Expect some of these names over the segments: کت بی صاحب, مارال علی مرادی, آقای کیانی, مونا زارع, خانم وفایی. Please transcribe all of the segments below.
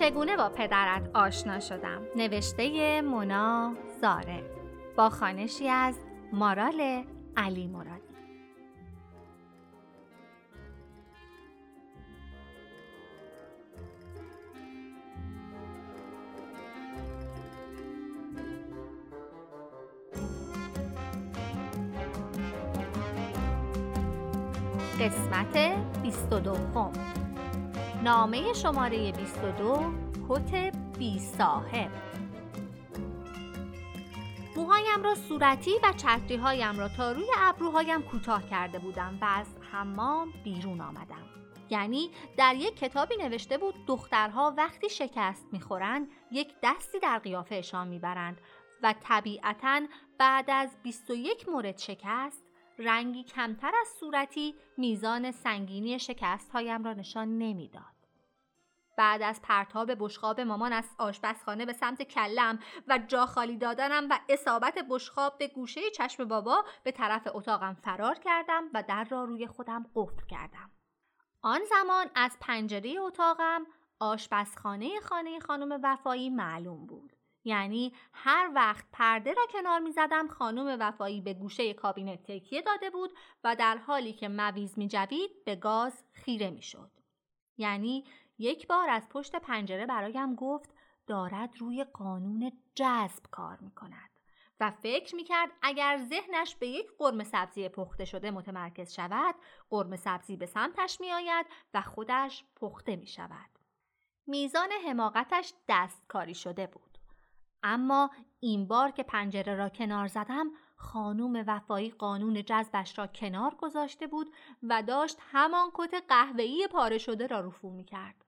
چگونه با پدرت آشنا شدم، نوشته مونا زارع، با خوانشی از مارال علی مرادی. قسمت 22، نامه شماره 22، کت بی صاحب. موهایم را صورتی و چتری‌هایم را تا روی ابروهایم کوتاه کرده بودم و از حمام بیرون آمدم. یعنی در یک کتابی نوشته بود دخترها وقتی شکست می‌خورند یک دستی در قیافه‌شان می‌برند و طبیعتاً بعد از 21 مورد شکست رنگی کمتر از صورتی میزان سنگینی شکست‌هایم را نشان نمی‌داد. بعد از پرتاب بشقاب مامان از آشپزخانه به سمت کلم و جا خالی دادنم و اصابت بشقاب به گوشه چشم بابا، به طرف اتاقم فرار کردم و در را روی خودم قفل کردم. آن زمان از پنجره اتاقم آشپزخانه خانه خانم وفایی معلوم بود. یعنی هر وقت پرده را کنار می زدم خانم وفایی به گوشه کابینت تکیه داده بود و در حالی که مویز می جوید به گاز خیره می شد. یعنی یک بار از پشت پنجره برایم گفت دارد روی قانون جذب کار می کند و فکر می کرد اگر ذهنش به یک قرمه سبزی پخته شده متمرکز شود، قرمه سبزی به سمتش می آید و خودش پخته می شود. میزان حماقتش دستکاری شده بود. اما این بار که پنجره را کنار زدم، خانم وفایی قانون جذبش را کنار گذاشته بود و داشت همان کت قهوه‌ای پاره شده را رفو می‌کرد.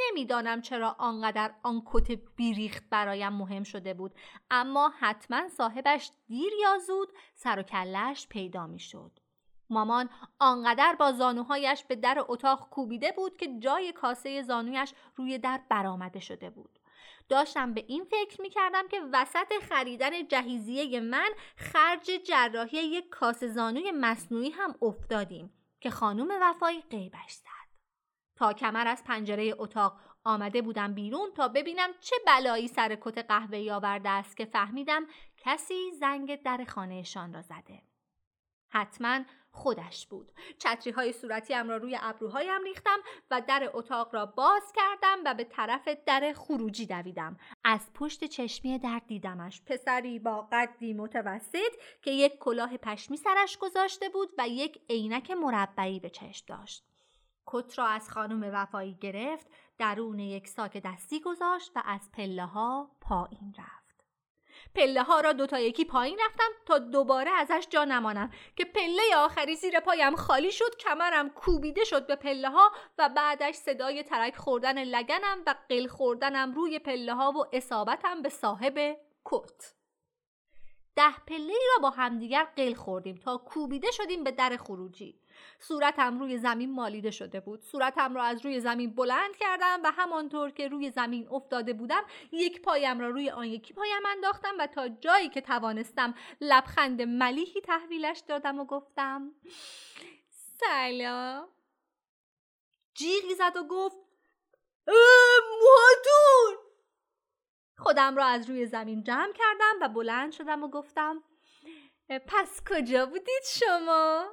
نمی‌دانم چرا آنقدر آن کت بیریخت برایم مهم شده بود، اما حتما صاحبش دیر یا زود سر و کله‌اش پیدا می‌شد. مامان آنقدر با زانوهایش به در اتاق کوبیده بود که جای کاسه زانویش روی در برآمده شده بود. داشتم به این فکر می‌کردم که وسط خریدن جهیزیه من خرج جراحی یک کاسه زانوی مصنوعی هم افتادیم که خانم وفایی غیبش زد. تا کمر از پنجره اتاق آمده بودم بیرون تا ببینم چه بلایی سر کت قهوه‌ای آورده است که فهمیدم کسی زنگ در خانه‌شان را زده. حتماً خودش بود. چتری‌های صورتی‌ام را روی ابروهایم ریختم و در اتاق را باز کردم و به طرف در خروجی دویدم. از پشت چشمی در دیدمش، پسری با قدی متوسط که یک کلاه پشمی سرش گذاشته بود و یک عینک مربعی به چشم داشت. کت را از خانم وفایی گرفت، درون یک ساک دستی گذاشت و از پله‌ها پایین رفت. پله ها را دوتا یکی پایین رفتم تا دوباره ازش جا نمانم که پله آخری زیر پایم خالی شد، کمرم کوبیده شد به پله ها و بعدش صدای ترک خوردن لگنم و قل خوردنم روی پله ها و اصابتم به صاحب کت. 10 پله را با همدیگر قل خوردیم تا کوبیده شدیم به در خروجی. صورتم روی زمین مالیده شده بود. صورتم را از روی زمین بلند کردم و همانطور که روی زمین افتاده بودم یک پایم را روی آن یکی پایم انداختم و تا جایی که توانستم لبخند ملیحی تحویلش دادم و گفتم سلام. جیغی زد و گفت موهاتون. خودم را از روی زمین جمع کردم و بلند شدم و گفتم پس کجا بودید شما؟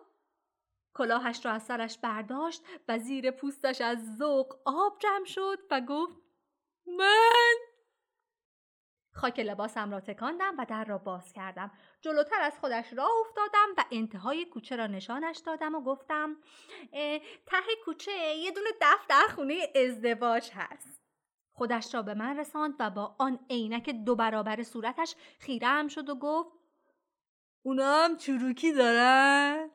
کلاهش را از سرش برداشت و زیر پوستش از ذوق آب جمع شد و گفت من. خاک لباسم را تکاندم و در را باز کردم. جلوتر از خودش راه افتادم و انتهای کوچه را نشانش دادم و گفتم ته کوچه یه دونه دفتر خونه ازدواج هست. خودش را به من رساند و با آن عینک 2 برابر صورتش خیره‌ام شد و گفت اونا هم چروکی دارن؟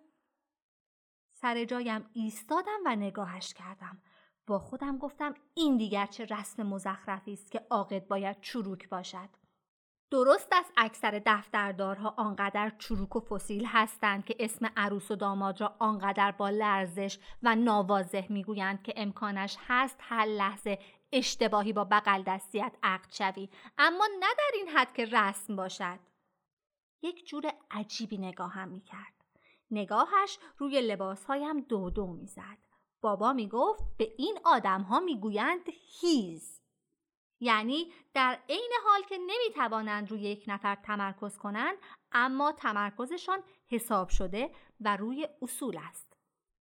سر جایم ایستادم و نگاهش کردم. با خودم گفتم این دیگر چه رسم مزخرفی است که عاقد باید چروک باشد. درست است اکثر دفتردارها آنقدر چروک و فسیل هستند که اسم عروس و داماد را آنقدر با لرزش و ناواضح میگویند که امکانش هست هر لحظه اشتباهی با بغل دستیت عقد شوی، اما نه در این حد که رسم باشد. یک جور عجیبی نگاهم میکرد. نگاهش روی لباسهایم دو میزد. بابا میگفت به این آدمها میگویند هیز. یعنی در عین حال که نمیتوانند روی یک نفر تمرکز کنند، اما تمرکزشان حساب شده و روی اصول است.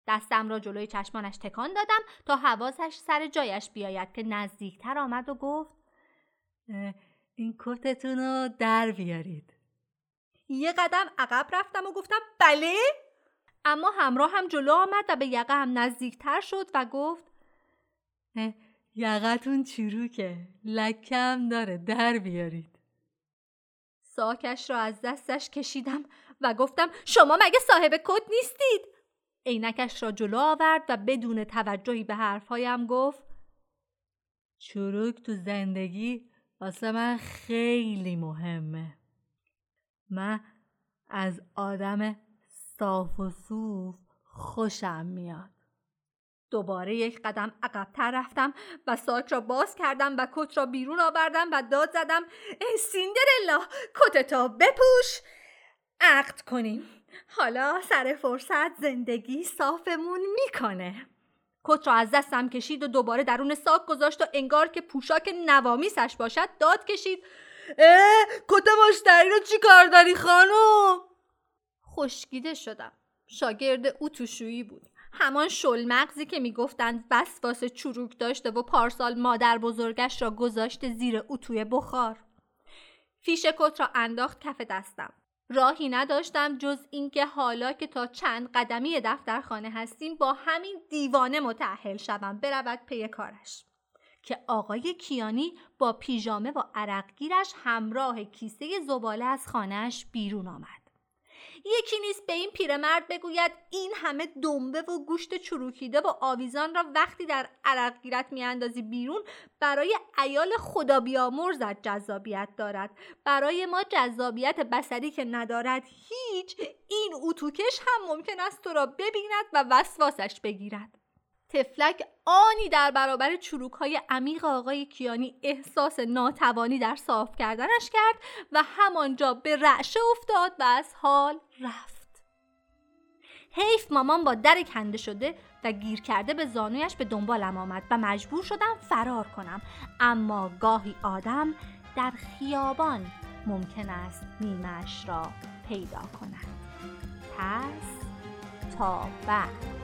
دستم را جلوی چشمانش تکان دادم تا حواسش سر جایش بیاید که نزدیکتر آمد و گفت این کتتون رو در بیارید. یه قدم عقب رفتم و گفتم بله، اما همراه هم جلو آمد و به یقه هم نزدیکتر شد و گفت یقتون چروکه، لکم داره، در بیارید. ساکش را از دستش کشیدم و گفتم شما مگه صاحب کت نیستید؟ عینکش را جلو آورد و بدون توجهی به حرفهایم گفت چروک تو زندگی واسه من خیلی مهمه. من از آدم صاف و صوف خوشم میاد. دوباره یک قدم عقب‌تر رفتم و ساک را باز کردم و کت را بیرون آوردم و داد زدم ای سیندرلا، کتتو بپوش، عقد کنیم، حالا سر فرصت زندگی صافمون میکنه. کت را از دستم کشید و دوباره درون ساک گذاشت و انگار که پوشاک نوامیسش باشد داد کشید کت مشتری رو چی کار داری خانم؟ خشکیده شدم. شاگرد او توشویی بود، همان شلمغزی که میگفتند بس واسه چروک داشته و پارسال مادر بزرگش را گذاشته زیر اتوی بخار. فیش کت را انداخت کف دستم. راهی نداشتم جز اینکه حالا که تا چند قدمی دفترخانه هستیم با همین دیوانه متأهل شدم برود پی کارش، که آقای کیانی با پیژامه و عرقگیرش همراه کیسه زباله از خانهش بیرون آمد. یکی نیست به این پیرمرد بگوید این همه دنبه و گوشت چروکیده و آویزان را وقتی در عرقگیرت میاندازی بیرون برای عیال خدا بیامرزت جذابیت دارد. برای ما جذابیت بصری که ندارد هیچ، این اتوکش هم ممکن است تو را ببیند و وسواسش بگیرد. تفلک آنی در برابر چروک‌های عمیق آقای کیانی احساس ناتوانی در صاف کردنش کرد و همانجا به رعشه افتاد و از حال رفت. حیف مامان با در کنده شده و گیر کرده به زانویش به دنبالم آمد و مجبور شدم فرار کنم. اما گاهی آدم در خیابان ممکن است نیمه‌اش را پیدا کند. پس تا بعد.